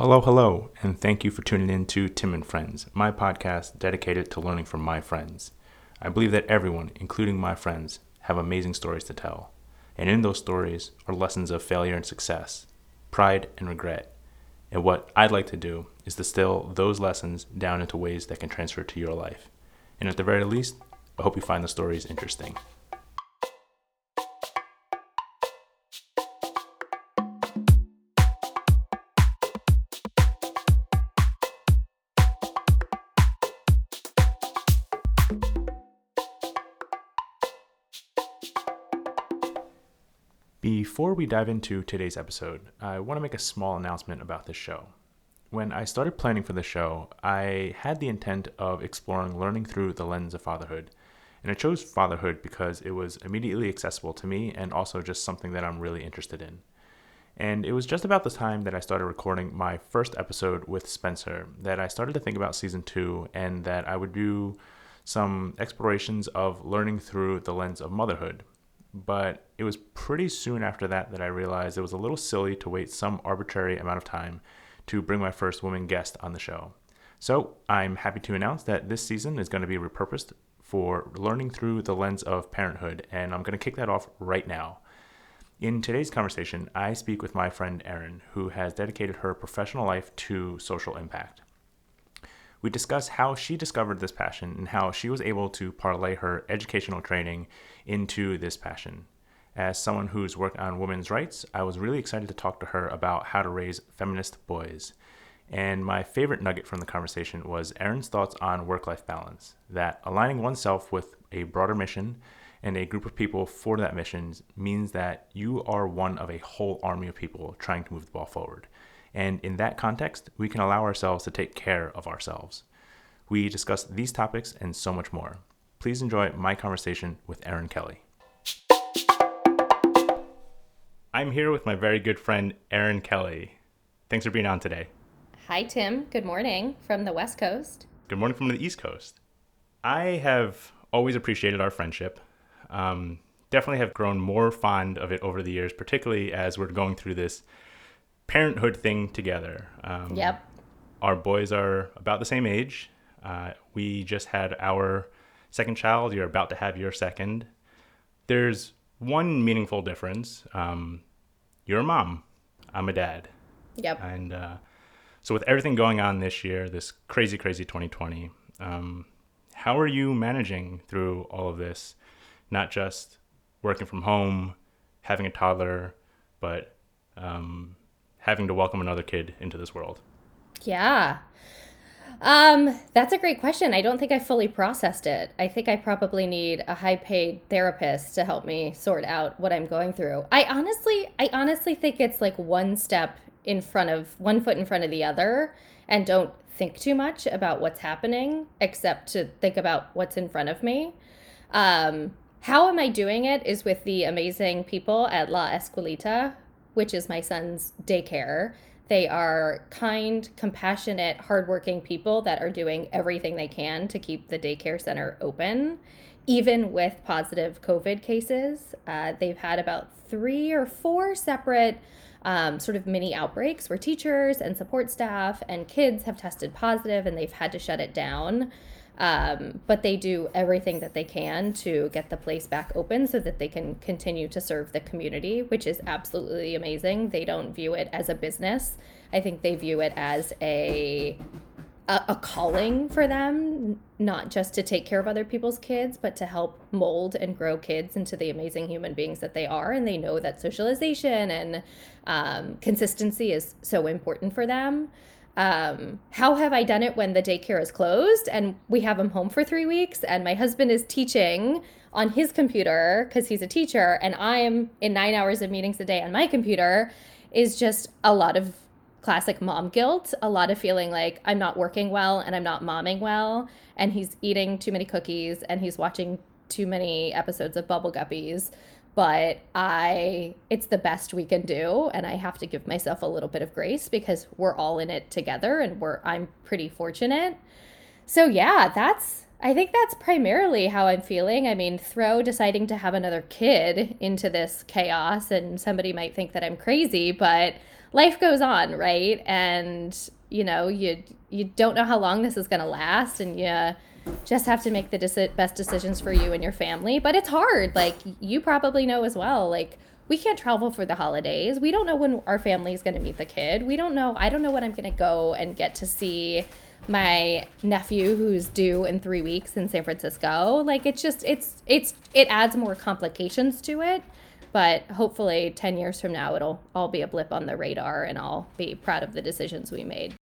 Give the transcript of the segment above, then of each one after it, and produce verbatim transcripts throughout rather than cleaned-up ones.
Hello, hello, and thank you for tuning in to Tim and Friends, my podcast dedicated to learning from my friends. I believe that everyone, including my friends, have amazing stories to tell. And in those stories are lessons of failure and success, pride and regret. And what I'd like to do is distill those lessons down into ways that can transfer to your life. And at the very least, I hope you find the stories interesting. Before we dive into today's episode, I want to make a small announcement about this show. When I started planning for the show, I had the intent of exploring learning through the lens of fatherhood, and I chose fatherhood because it was immediately accessible to me and also just something that I'm really interested in. And it was just about the time that I started recording my first episode with Spencer that I started to think about season two and that I would do some explorations of learning through the lens of motherhood. But it was pretty soon after that that I realized it was a little silly to wait some arbitrary amount of time to bring my first woman guest on the show. So I'm happy to announce that this season is going to be repurposed for learning through the lens of parenthood, and I'm going to kick that off right now. In today's conversation, I speak with my friend Erin, who has dedicated her professional life to social impact. We discuss how she discovered this passion and how she was able to parlay her educational training into this passion. As someone who's worked on women's rights, I was really excited to talk to her about how to raise feminist boys. And my favorite nugget from the conversation was Erin's thoughts on work-life balance, that aligning oneself with a broader mission and a group of people for that mission means that you are one of a whole army of people trying to move the ball forward. And in that context, we can allow ourselves to take care of ourselves. We discuss these topics and so much more. Please enjoy my conversation with Erin Kelly. I'm here with my very good friend, Erin Kelly. Thanks for being on today. Hi, Tim. Good morning from the West Coast. Good morning from the East Coast. I have always appreciated our friendship. Um, definitely have grown more fond of it over the years, particularly as we're going through this parenthood thing together. Um, yep. Our boys are about the same age. Uh, we just had our second child. You're about to have your second. There's one meaningful difference. Um, you're a mom. I'm a dad. Yep. And uh, so with everything going on this year, this crazy, crazy twenty twenty, um, how are you managing through all of this? Not just working from home, having a toddler, but um, having to welcome another kid into this world? Yeah, um, that's a great question. I don't think I fully processed it. I think I probably need a high-paid therapist to help me sort out what I'm going through. I honestly, I honestly think it's like one step in front of, one foot in front of the other, and don't think too much about what's happening, except to think about what's in front of me. Um, how am I doing it is with the amazing people at La Escuelita, which is my son's daycare. They are kind, compassionate, hardworking people that are doing everything they can to keep the daycare center open, even with positive COVID cases. Uh, they've had about three or four separate um, sort of mini outbreaks where teachers and support staff and kids have tested positive and they've had to shut it down. Um, but they do everything that they can to get the place back open so that they can continue to serve the community, which is absolutely amazing. They don't view it as a business. I think they view it as a a, a calling for them, not just to take care of other people's kids, but to help mold and grow kids into the amazing human beings that they are. And they know that socialization and um, consistency is so important for them. Um, how have I done it when the daycare is closed and we have him home for three weeks and my husband is teaching on his computer because he's a teacher and I'm in nine hours of meetings a day on my computer? Is just a lot of classic mom guilt, a lot of feeling like I'm not working well and I'm not momming well and he's eating too many cookies and he's watching too many episodes of Bubble Guppies. But I, it's the best we can do, and I have to give myself a little bit of grace because we're all in it together, and we're, I'm pretty fortunate. So yeah, that's, I think that's primarily how I'm feeling. I mean, throw deciding to have another kid into this chaos, and somebody might think that I'm crazy, but life goes on, right? And, you know, you you don't know how long this is going to last, and you just have to make the deci- best decisions for you and your family. But it's hard. Like, you probably know as well, like, we can't travel for the holidays. We don't know when our family is going to meet the kid. We don't know. I don't know when I'm going to go and get to see my nephew who's due in three weeks in San Francisco. Like, it's just, it's, it's, it adds more complications to it. But hopefully ten years from now, it'll all be a blip on the radar, and I'll be proud of the decisions we made.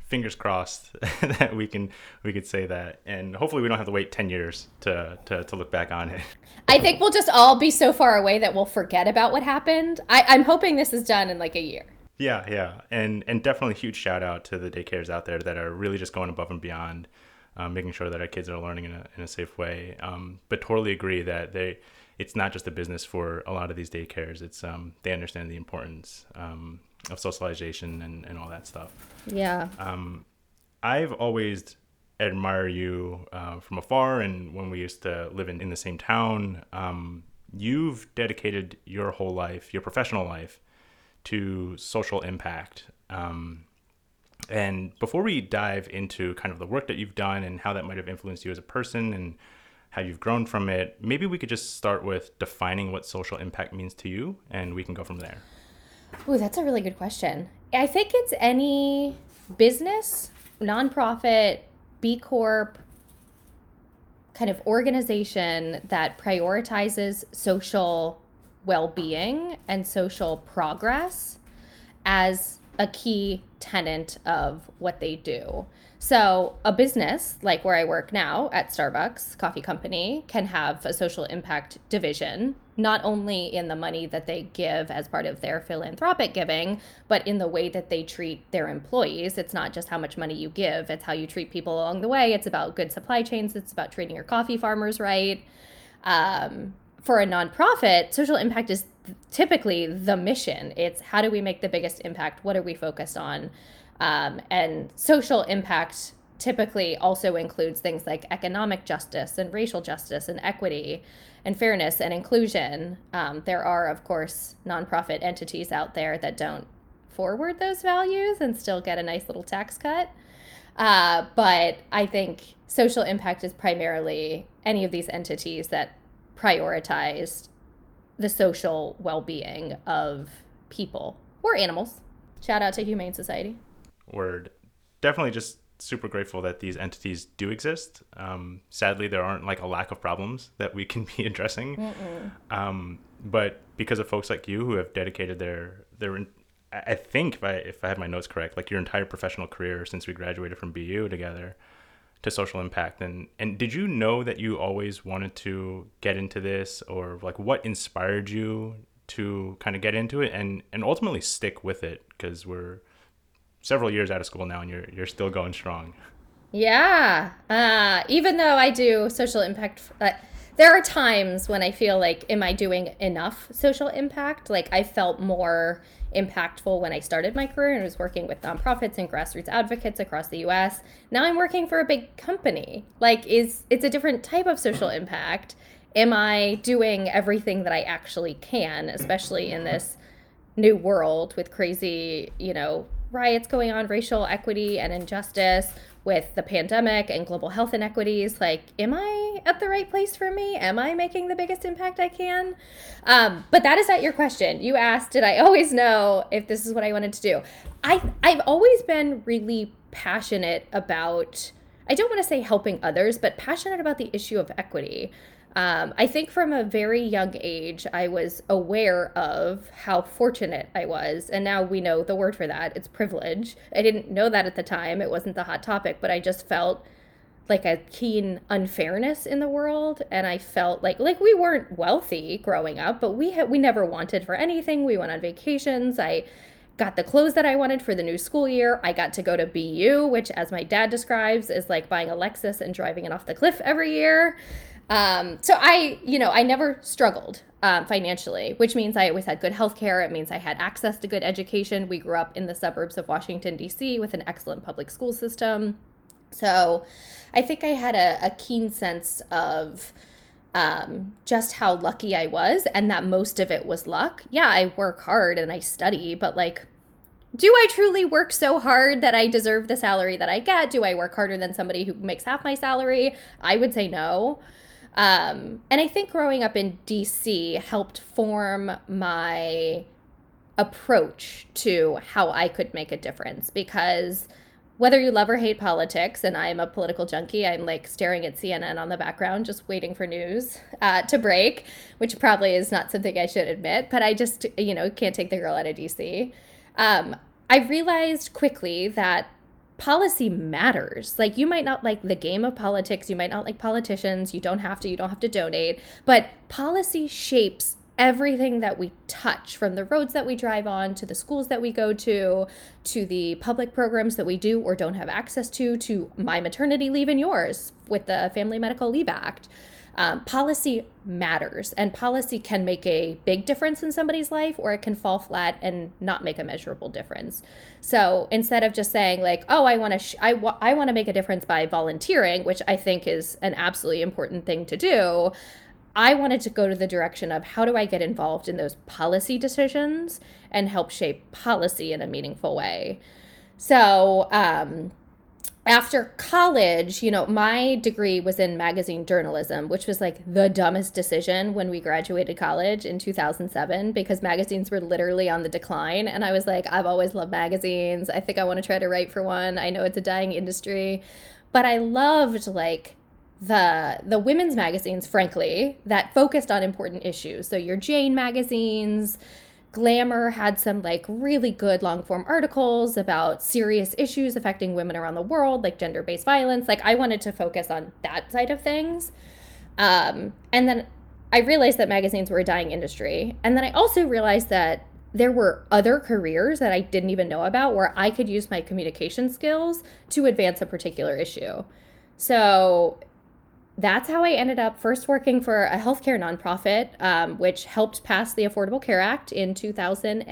Fingers crossed that we can we could say that, and hopefully we don't have to wait ten years to, to to look back on it. I think we'll just all be so far away that we'll forget about what happened. I, I'm hoping this is done in like a year. Yeah, yeah, and and definitely huge shout out to the daycares out there that are really just going above and beyond, um, making sure that our kids are learning in a in a safe way. Um, but totally agree that they it's not just a business for a lot of these daycares. It's um they understand the importance. Um, of socialization and, and all that stuff. Yeah. Um, I've always admired you uh, from afar, and when we used to live in, in the same town, um, you've dedicated your whole life, your professional life, to social impact. Um, and before we dive into kind of the work that you've done and how that might have influenced you as a person and how you've grown from it, maybe we could just start with defining what social impact means to you, and we can go from there. Oh, that's a really good question. I think it's any business, nonprofit, B Corp kind of organization that prioritizes social well-being and social progress as a key tenet of what they do. So a business like where I work now at Starbucks Coffee Company can have a social impact division, not only in the money that they give as part of their philanthropic giving, but in the way that they treat their employees. It's not just how much money you give, it's how you treat people along the way. It's about good supply chains. It's about treating your coffee farmers right. Um, for a nonprofit, social impact is typically the mission. It's how do we make the biggest impact? What are we focused on? Um, and social impact typically also includes things like economic justice and racial justice and equity and fairness and inclusion. Um, there are, of course, nonprofit entities out there that don't forward those values and still get a nice little tax cut. Uh, but I think social impact is primarily any of these entities that prioritize the social well-being of people or animals. Shout out to Humane Society. Word. Definitely just super grateful that these entities do exist. Um, sadly, there aren't like a lack of problems that we can be addressing. Um, but because of folks like you who have dedicated their, their I think if I, if I have my notes correct, like your entire professional career since we graduated from B U together to social impact. And, and did you know that you always wanted to get into this, or like what inspired you to kind of get into it and, and ultimately stick with it? Because we're several years out of school now and you're you're still going strong. Yeah. Uh, even though I do social impact, uh, there are times when I feel like, am I doing enough social impact? Like I felt more impactful when I started my career and was working with nonprofits and grassroots advocates across the U S. Now I'm working for a big company. Like is it's a different type of social impact. Am I doing everything that I actually can, especially in this new world with crazy, you know, riots going on, racial equity and injustice with the pandemic and global health inequities? Like, am I at the right place for me? Am I making the biggest impact I can? Um, but that is not your question. You asked, did I always know if this is what I wanted to do? I, I've always been really passionate about, I don't want to say helping others, but passionate about the issue of equity. Um, I think from a very young age, I was aware of how fortunate I was. And now we know the word for that. It's privilege. I didn't know that at the time. It wasn't the hot topic, but I just felt like a keen unfairness in the world. And I felt like, like we weren't wealthy growing up, but we had, we never wanted for anything. We went on vacations. I got the clothes that I wanted for the new school year. I got to go to B U, which as my dad describes is like buying a Lexus and driving it off the cliff every year. Um, so I, you know, I never struggled um, financially, which means I always had good health care. It means I had access to good education. We grew up in the suburbs of Washington, D C with an excellent public school system. So I think I had a, a keen sense of um, just how lucky I was and that most of it was luck. Yeah, I work hard and I study, but like do I truly work so hard that I deserve the salary that I get? Do I work harder than somebody who makes half my salary? I would say no. Um, and I think growing up in D C helped form my approach to how I could make a difference, because whether you love or hate politics, and I'm a political junkie, I'm like staring at C N N on the background, just waiting for news uh, to break, which probably is not something I should admit, but I just, you know, can't take the girl out of D C. Um, I realized quickly that policy matters. Like, you might not like the game of politics, you might not like politicians, you don't have to, you don't have to donate, but policy shapes everything that we touch, from the roads that we drive on, to the schools that we go to, to the public programs that we do or don't have access to, to my maternity leave and yours with the Family Medical Leave Act. Um, policy matters, and policy can make a big difference in somebody's life, or it can fall flat and not make a measurable difference. So instead of just saying like, oh, I want to, sh- I, w- I want to make a difference by volunteering, which I think is an absolutely important thing to do, I wanted to go to the direction of how do I get involved in those policy decisions and help shape policy in a meaningful way. So, um, after college, you know, my degree was in magazine journalism, which was like the dumbest decision when we graduated college in two thousand seven, because magazines were literally on the decline. And I was like, I've always loved magazines. I think I want to try to write for one. I know it's a dying industry, but I loved like the the women's magazines, frankly, that focused on important issues. So your Jane magazines, Glamour had some like really good long form articles about serious issues affecting women around the world, like gender-based violence. Like, I wanted to focus on that side of things. Um, and then I realized that magazines were a dying industry. And then I also realized that there were other careers that I didn't even know about where I could use my communication skills to advance a particular issue. So that's how I ended up first working for a healthcare nonprofit, um, which helped pass the Affordable Care Act in two thousand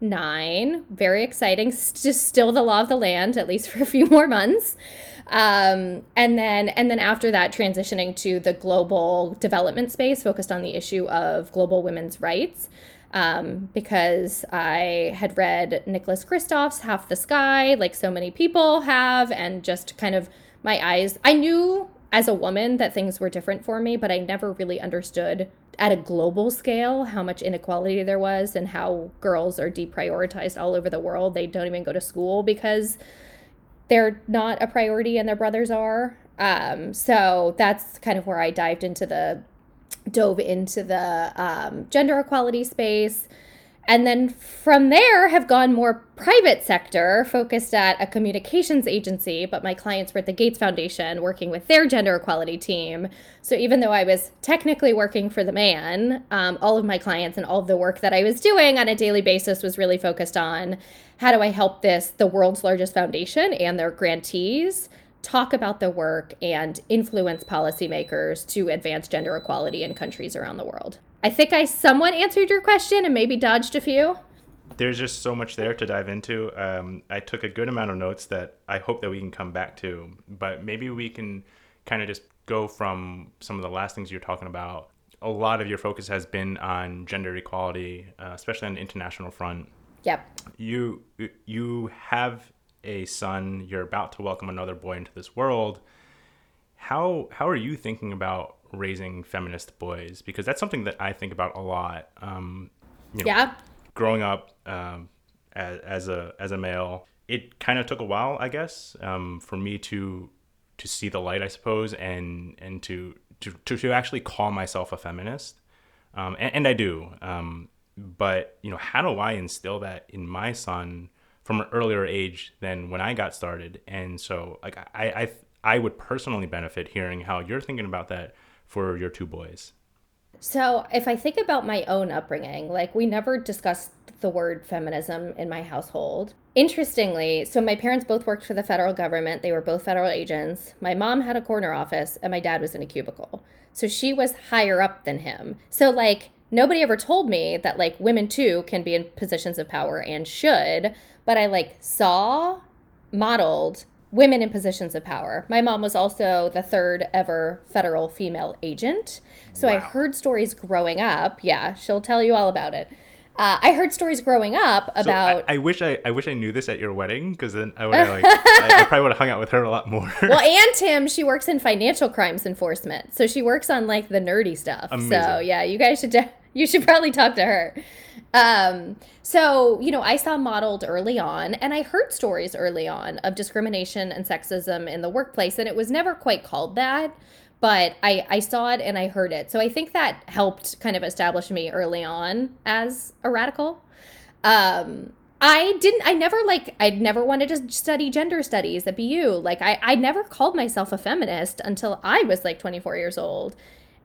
nine. Very exciting, just still the law of the land, at least for a few more months. Um, and then and then after that, transitioning to the global development space, focused on the issue of global women's rights, um, because I had read Nicholas Kristof's Half the Sky, like so many people have, and just kind of my eyes, I knew as a woman that things were different for me, but I never really understood at a global scale how much inequality there was and how girls are deprioritized all over the world. They don't even go to school because they're not a priority and their brothers are. Um, so that's kind of where I dived into the, dove into the um, gender equality space. And then from there have gone more private sector, focused at a communications agency, but my clients were at the Gates Foundation working with their gender equality team. So even though I was technically working for the man, um, all of my clients and all of the work that I was doing on a daily basis was really focused on how do I help this, the world's largest foundation and their grantees, talk about the work and influence policymakers to advance gender equality in countries around the world. I think I somewhat answered your question and maybe dodged a few. There's just so much there to dive into. Um, I took a good amount of notes that I hope that we can come back to, but maybe we can kind of just go from some of the last things you're talking about. A lot of your focus has been on gender equality, uh, especially on the international front. Yep. You, you have a son, you're about to welcome another boy into this world. How how are you thinking about raising feminist boys? Because that's something that I think about a lot. Um, you know, yeah. Growing up um, as, as a as a male, it kind of took a while, I guess, um, for me to to see the light, I suppose, and and to to, to, to actually call myself a feminist, um, and, and I do. Um, but you know, how do I instill that in my son from an earlier age than when I got started? And so like I, I I would personally benefit hearing how you're thinking about that for your two boys. So if I think about my own upbringing, like we never discussed the word feminism in my household. Interestingly, so my parents both worked for the federal government. They were both federal agents. My mom had a corner office and my dad was in a cubicle. So she was higher up than him. So like nobody ever told me that like women too can be in positions of power and should, but I like saw, modeled women in positions of power. My mom was also the third ever federal female agent. So wow. I heard stories growing up. Yeah, she'll tell you all about it. Uh, I heard stories growing up about. So I, I wish I, I wish I knew this at your wedding, because then I would like I, I probably would have hung out with her a lot more. Well, and Tim, she works in financial crimes enforcement, so she works on like the nerdy stuff. Amazing. So yeah, you guys should de- you should probably talk to her. Um, so you know, I saw modeled early on, and I heard stories early on of discrimination and sexism in the workplace, and it was never quite called that. But I, I saw it and I heard it. So I think that helped kind of establish me early on as a radical. Um, I didn't, I never like, I'd never wanted to study gender studies at B U. Like I, I never called myself a feminist until I was like twenty-four years old.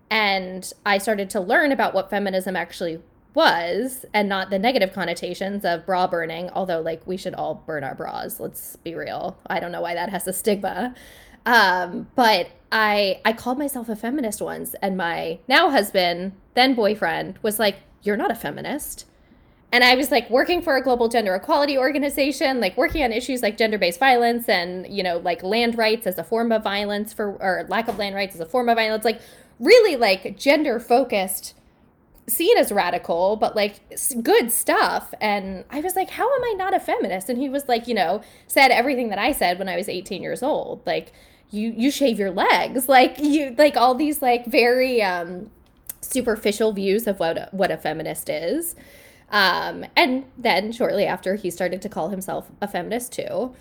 And I started to learn about what feminism actually was and not the negative connotations of bra burning. Although like we should all burn our bras. Let's be real. I don't know why that has a stigma. Um, but I I called myself a feminist once, and my now husband, then boyfriend, was like, "You're not a feminist." And I was like working for a global gender equality organization, like working on issues like gender-based violence and, you know, like land rights as a form of violence for, or lack of land rights as a form of violence, like really like gender-focused, seen as radical, but like good stuff. And I was like, how am I not a feminist? And he was like, you know, said everything that I said when I was eighteen years old, like, you you shave your legs, like you like all these like very um, superficial views of what a, what a feminist is. Um, and then shortly after, he started to call himself a feminist too.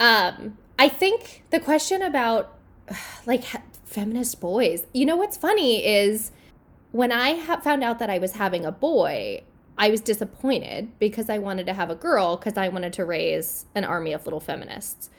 Um, I think the question about like feminist boys, you know, what's funny is when I ha- found out that I was having a boy, I was disappointed because I wanted to have a girl because I wanted to raise an army of little feminists.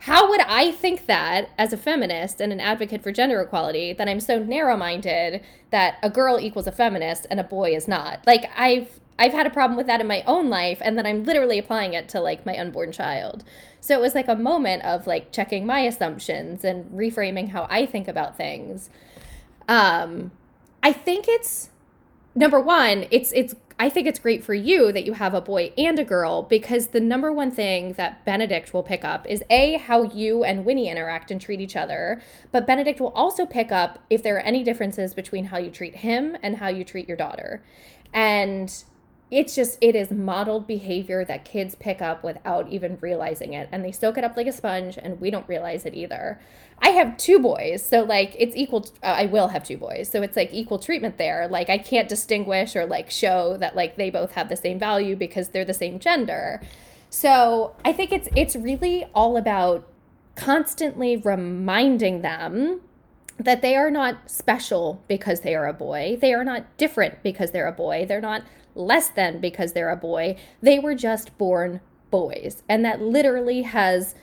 How would I think that as a feminist and an advocate for gender equality that I'm so narrow-minded that a girl equals a feminist and a boy is not? Like I've I've had a problem with that in my own life, and then I'm literally applying it to like my unborn child. So it was like a moment of like checking my assumptions and reframing how I think about things. Um, I think it's number one, it's it's I think it's great for you that you have a boy and a girl, because the number one thing that Benedict will pick up is A, how you and Winnie interact and treat each other. But Benedict will also pick up if there are any differences between how you treat him and how you treat your daughter. And it's just, it is modeled behavior that kids pick up without even realizing it. And they soak it up like a sponge, and we don't realize it either. I have two boys, so like it's equal. T- I will have two boys, so it's like equal treatment there. Like I can't distinguish or like show that like they both have the same value because they're the same gender. So I think it's it's really all about constantly reminding them that they are not special because they are a boy. They are not different because they're a boy. They're not less than because they're a boy. They were just born boys, and that literally has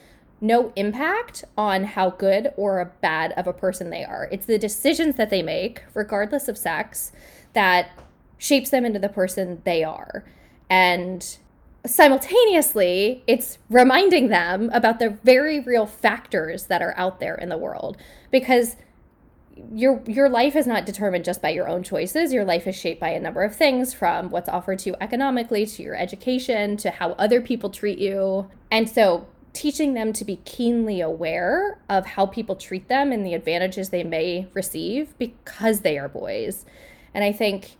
no impact on how good or bad of a person they are. It's the decisions that they make, regardless of sex, that shapes them into the person they are. And simultaneously, it's reminding them about the very real factors that are out there in the world, because your your life is not determined just by your own choices. Your life is shaped by a number of things, from what's offered to you economically, to your education, to how other people treat you. And so teaching them to be keenly aware of how people treat them and the advantages they may receive because they are boys. And I think,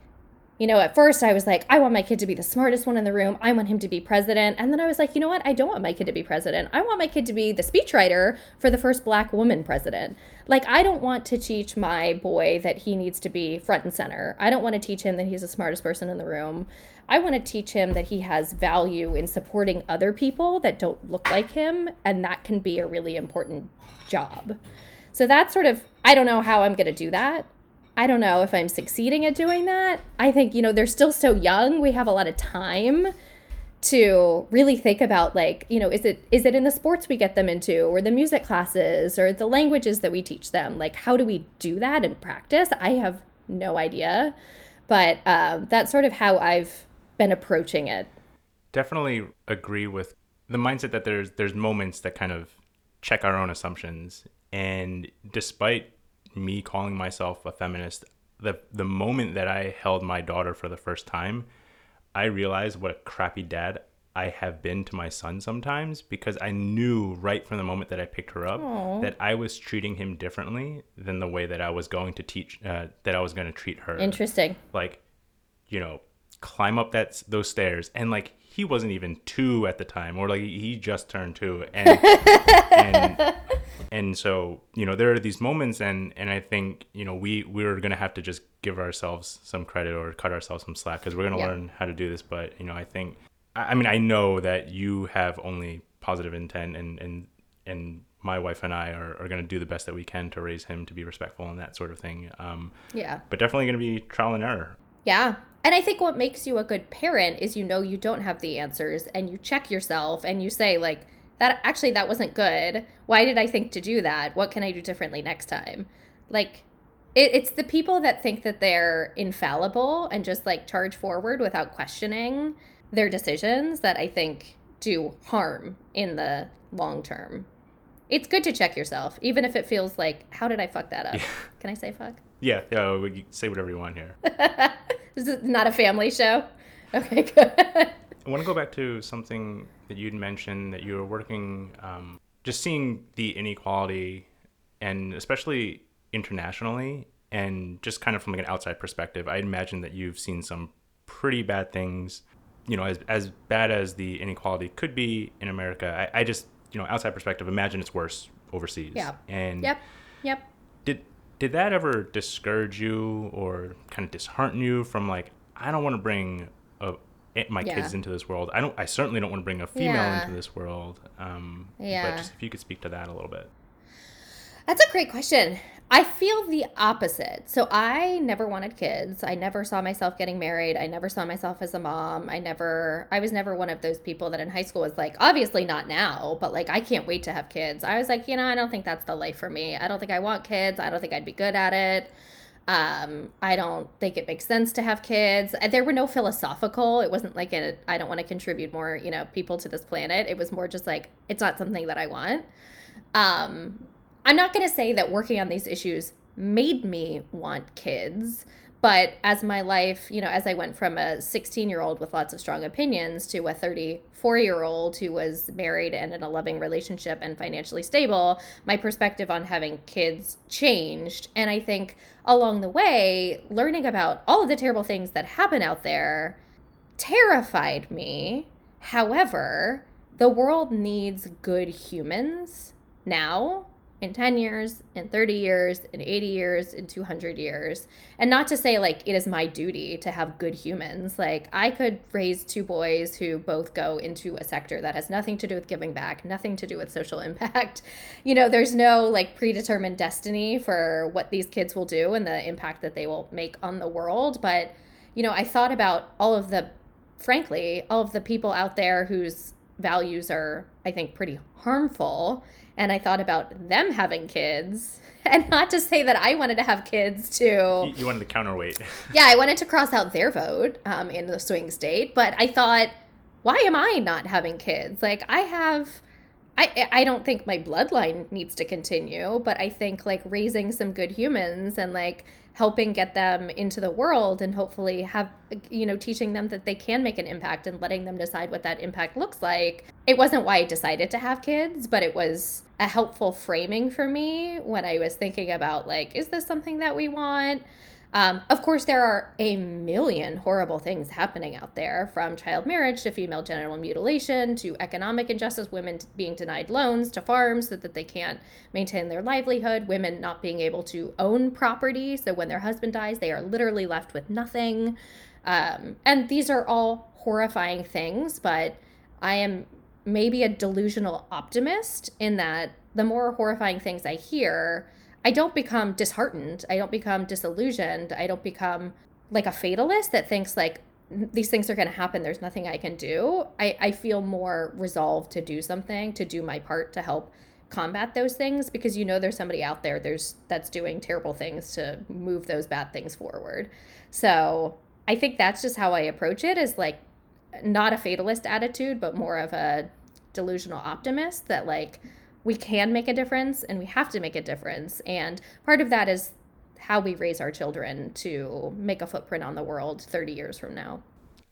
you know, at first I was like, I want my kid to be the smartest one in the room. I want him to be president. And then I was like, you know what? I don't want my kid to be president. I want my kid to be the speechwriter for the first black woman president. Like, I don't want to teach my boy that he needs to be front and center. I don't want to teach him that he's the smartest person in the room. I want to teach him that he has value in supporting other people that don't look like him, and that can be a really important job. So that's sort of, I don't know how I'm going to do that. I don't know if I'm succeeding at doing that. I think, you know, they're still so young. We have a lot of time to really think about, like, you know, is it is it in the sports we get them into, or the music classes, or the languages that we teach them? Like, how do we do that in practice? I have no idea. But uh, that's sort of how I've been approaching it. Definitely agree with the mindset that there's there's moments that kind of check our own assumptions. And despite me calling myself a feminist, the the moment that I held my daughter for the first time, I realized what a crappy dad I have been to my son sometimes, because I knew right from the moment that I picked her up, aww, that I was treating him differently than the way that I was going to teach, uh, that I was going to treat her. Interesting. Like, you know, climb up that those stairs, and like he wasn't even two at the time, or like he just turned two, and and, and so you know there are these moments, and and I think you know we we're gonna have to just give ourselves some credit or cut ourselves some slack, because we're gonna yeah. learn how to do this. But you know I think I mean I know that you have only positive intent, and and and my wife and I are, are going to do the best that we can to raise him to be respectful and that sort of thing. Um, yeah. But definitely going to be trial and error. Yeah. And I think what makes you a good parent is, you know, you don't have the answers, and you check yourself and you say like, that actually, that wasn't good. Why did I think to do that? What can I do differently next time? Like it, it's the people that think that they're infallible and just like charge forward without questioning their decisions that I think do harm in the long term. It's good to check yourself, even if it feels like, how did I fuck that up? Yeah. Can I say fuck? Yeah, yeah, we say whatever you want here. This is not a family show? Okay, good. I want to go back to something that you'd mentioned, that you were working, um, just seeing the inequality, and especially internationally, and just kind of from like an outside perspective. I imagine that you've seen some pretty bad things, you know, as, as bad as the inequality could be in America. I, I just... you know, outside perspective, imagine it's worse overseas. Yeah. And yep. Yep. Did did that ever discourage you or kind of dishearten you from like, I don't want to bring a, my yeah. kids into this world. I don't. I certainly don't want to bring a female yeah. into this world. Um, yeah. But just if you could speak to that a little bit. That's a great question. I feel the opposite. So I never wanted kids. I never saw myself getting married. I never saw myself as a mom. I never, I was never one of those people that in high school was like, obviously not now, but like, I can't wait to have kids. I was like, you know, I don't think that's the life for me. I don't think I want kids. I don't think I'd be good at it. Um, I don't think it makes sense to have kids. There were no philosophical, it wasn't like, a, I don't want to contribute more, you know, people to this planet. It was more just like, it's not something that I want. Um, I'm not going to say that working on these issues made me want kids, but as my life, you know, as I went from a sixteen-year-old with lots of strong opinions to a thirty-four-year-old who was married and in a loving relationship and financially stable, my perspective on having kids changed. And I think along the way, learning about all of the terrible things that happen out there terrified me. However, the world needs good humans now. In ten years, in thirty years, in eighty years, in two hundred years. And not to say like it is my duty to have good humans. Like I could raise two boys who both go into a sector that has nothing to do with giving back, nothing to do with social impact. You know, there's no like predetermined destiny for what these kids will do and the impact that they will make on the world. But, you know, I thought about all of the, frankly, all of the people out there whose values are, I think, pretty harmful. And I thought about them having kids, and not to say that I wanted to have kids too. You wanted the counterweight. Yeah, I wanted to cross out their vote um, in the swing state. But I thought, why am I not having kids? Like I have, I I don't think my bloodline needs to continue, but I think like raising some good humans and like helping get them into the world and hopefully have, you know, teaching them that they can make an impact and letting them decide what that impact looks like. It wasn't why I decided to have kids, but it was a helpful framing for me when I was thinking about like, is this something that we want? Um, of course, there are a million horrible things happening out there, from child marriage to female genital mutilation to economic injustice, women being denied loans to farms so that they can't maintain their livelihood, women not being able to own property. So when their husband dies, they are literally left with nothing. Um, and these are all horrifying things, but I am maybe a delusional optimist in that the more horrifying things I hear, I don't become disheartened. I don't become disillusioned. I don't become like a fatalist that thinks like these things are going to happen. There's nothing I can do. I, I feel more resolved to do something, to do my part to help combat those things, because you know there's somebody out there there's that's doing terrible things to move those bad things forward. So I think that's just how I approach it, is like not a fatalist attitude, but more of a delusional optimist that like, we can make a difference and we have to make a difference. And part of that is how we raise our children to make a footprint on the world thirty years from now.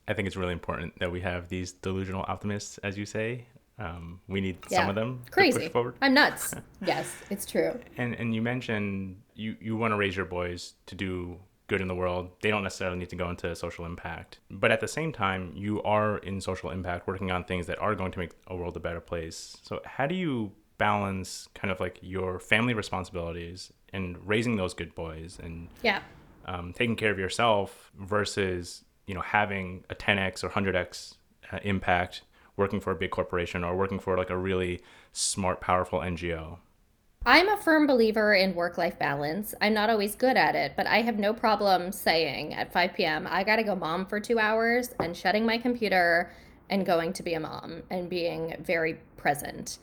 I think it's really important that we have these delusional optimists, as you say. Um, we need yeah. some of them Crazy. To push forward. I'm nuts. Yes, it's true. And and you mentioned you, you want to raise your boys to do good in the world, they don't necessarily need to go into social impact. But at the same time, you are in social impact, working on things that are going to make a world a better place. So how do you balance kind of like your family responsibilities and raising those good boys and yeah. um, taking care of yourself versus, you know, having a ten X or one hundred X uh, impact working for a big corporation or working for like a really smart, powerful N G O? I'm a firm believer in work-life balance. I'm not always good at it, but I have no problem saying at five p.m., I got to go mom for two hours and shutting my computer and going to be a mom and being very present.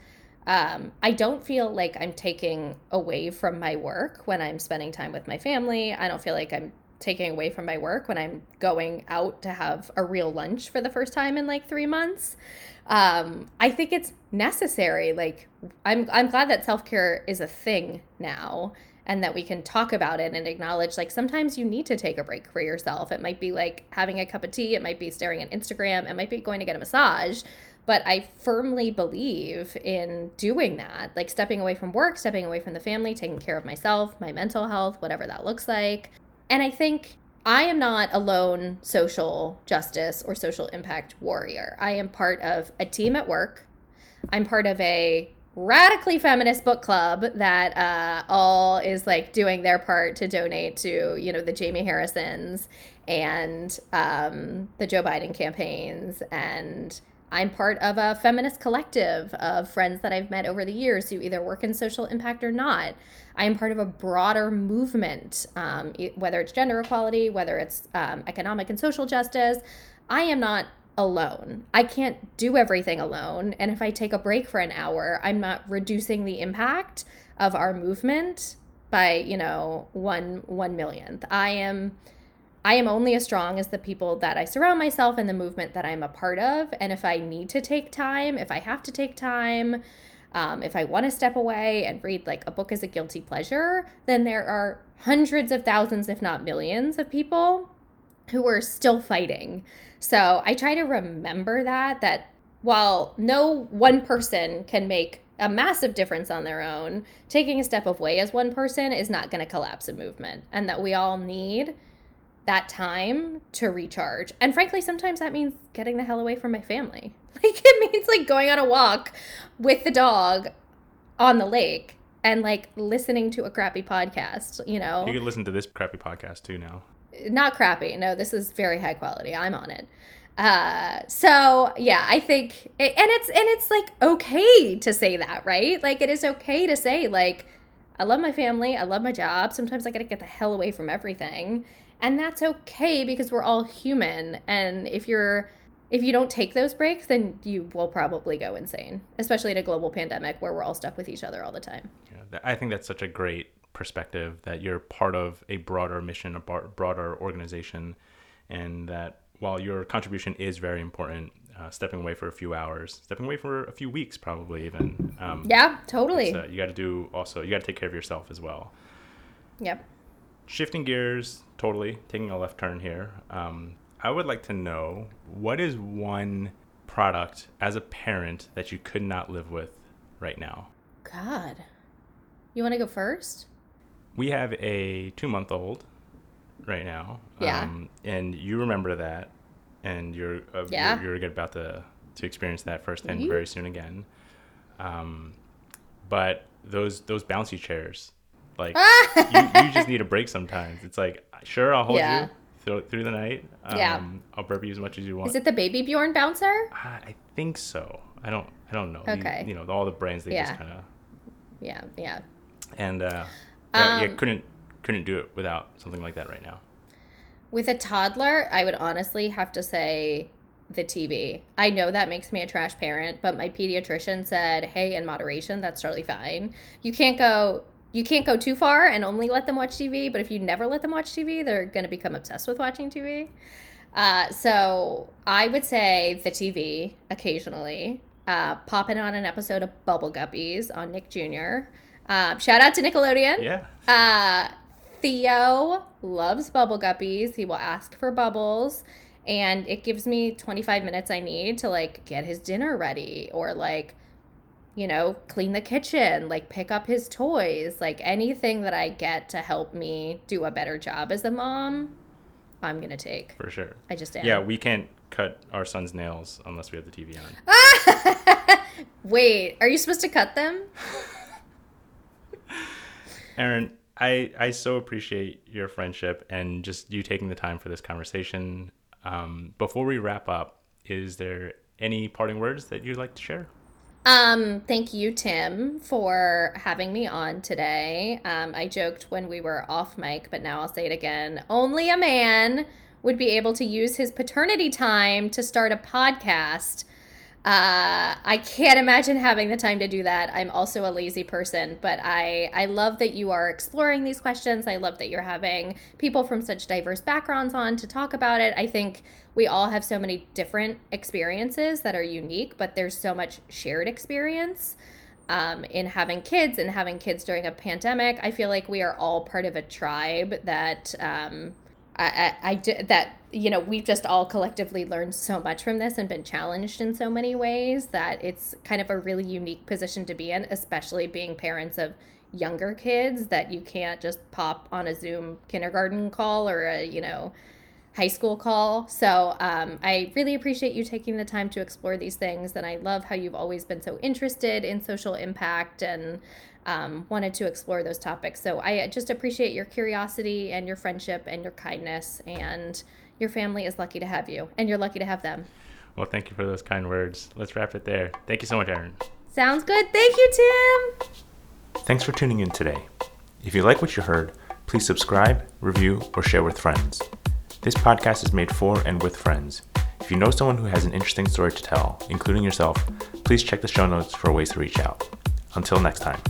Um, I don't feel like I'm taking away from my work when I'm spending time with my family. I don't feel like I'm taking away from my work when I'm going out to have a real lunch for the first time in like three months. Um, I think it's necessary. Like, I'm I'm glad that self-care is a thing now and that we can talk about it and acknowledge, like, sometimes you need to take a break for yourself. It might be like having a cup of tea. It might be staring at Instagram. It might be going to get a massage. But I firmly believe in doing that, like stepping away from work, stepping away from the family, taking care of myself, my mental health, whatever that looks like. And I think I am not a lone social justice or social impact warrior. I am part of a team at work. I'm part of a radically feminist book club that uh, all is like doing their part to donate to, you know, the Jamie Harrisons and um, the Joe Biden campaigns. And I'm part of a feminist collective of friends that I've met over the years who either work in social impact or not. I am part of a broader movement, um, whether it's gender equality, whether it's um, economic and social justice. I am not alone. I can't do everything alone. And if I take a break for an hour, I'm not reducing the impact of our movement by, you know, one one millionth. I am I am only as strong as the people that I surround myself and the movement that I'm a part of. And if I need to take time, if I have to take time, um, if I want to step away and read like a book as a guilty pleasure, then there are hundreds of thousands, if not millions of people who are still fighting. So I try to remember that, that while no one person can make a massive difference on their own, taking a step away as one person is not going to collapse a movement, and that we all need that time to recharge. And frankly, sometimes that means getting the hell away from my family. Like, it means like going on a walk with the dog on the lake and like listening to a crappy podcast, you know? You can listen to this crappy podcast too now. Not crappy. No, this is very high quality. I'm on it. Uh, so yeah, I think, it, and it's, and it's like, okay to say that, right? Like, it is okay to say like, I love my family. I love my job. Sometimes I got to get the hell away from everything. And that's okay, because we're all human. And if you're, if you don't take those breaks, then you will probably go insane, especially in a global pandemic where we're all stuck with each other all the time. Yeah, I think that's such a great perspective, that you're part of a broader mission, a broader organization, and that while your contribution is very important, uh, stepping away for a few hours, stepping away for a few weeks, probably even. Um, yeah, totally. Uh, you got to do also, you got to take care of yourself as well. Yep. Shifting gears, totally, taking a left turn here. Um, I would like to know, what is one product as a parent that you could not live with right now? God. You want to go first? We have a two-month-old right now. Yeah. Um, and you remember that, and you're uh, yeah. you're, you're about to, to experience that firsthand mm-hmm. very soon again. Um, but those those bouncy chairs, like, you, you just need a break sometimes. It's like, sure, I'll hold yeah. you through, through the night. Um, yeah. I'll burp you as much as you want. Is it the Baby Bjorn bouncer? I think so. I don't I don't know. Okay. You, you know, all the brands, they yeah. just kind of... Yeah, yeah. And uh, um, yeah, couldn't, couldn't do it without something like that right now. With a toddler, I would honestly have to say the T V. I know that makes me a trash parent, but my pediatrician said, hey, in moderation, that's totally fine. You can't go... You can't go too far and only let them watch T V, but if you never let them watch T V, they're going to become obsessed with watching T V. Uh, so I would say the T V occasionally, uh, popping on an episode of Bubble Guppies on Nick Junior Uh, shout out to Nickelodeon. Yeah. Uh, Theo loves Bubble Guppies. He will ask for bubbles, and it gives me twenty-five minutes I need to like get his dinner ready or like you know, clean the kitchen, like pick up his toys, like anything that I get to help me do a better job as a mom, I'm going to take. For sure. I just am. Yeah, we can't cut our son's nails unless we have the T V on. Wait, are you supposed to cut them? Erin, I, I so appreciate your friendship and just you taking the time for this conversation. Um, before we wrap up, is there any parting words that you'd like to share? Um, thank you, Tim, for having me on today. Um, I joked when we were off mic, but now I'll say it again. Only a man would be able to use his paternity time to start a podcast. Uh, I can't imagine having the time to do that. I'm also a lazy person, but I, I love that you are exploring these questions. I love that you're having people from such diverse backgrounds on to talk about it. I think we all have so many different experiences that are unique, but there's so much shared experience um, in having kids and having kids during a pandemic. I feel like we are all part of a tribe that um, I, I, I that you know we've just all collectively learned so much from this and been challenged in so many ways that it's kind of a really unique position to be in, especially being parents of younger kids that you can't just pop on a Zoom kindergarten call or a you know. high school call. So um, I really appreciate you taking the time to explore these things. And I love how you've always been so interested in social impact and um, wanted to explore those topics. So I just appreciate your curiosity and your friendship and your kindness, and your family is lucky to have you and you're lucky to have them. Well, thank you for those kind words. Let's wrap it there. Thank you so much, Erin. Sounds good. Thank you, Tim. Thanks for tuning in today. If you like what you heard, please subscribe, review, or share with friends. This podcast is made for and with friends. If you know someone who has an interesting story to tell, including yourself, please check the show notes for ways to reach out. Until next time.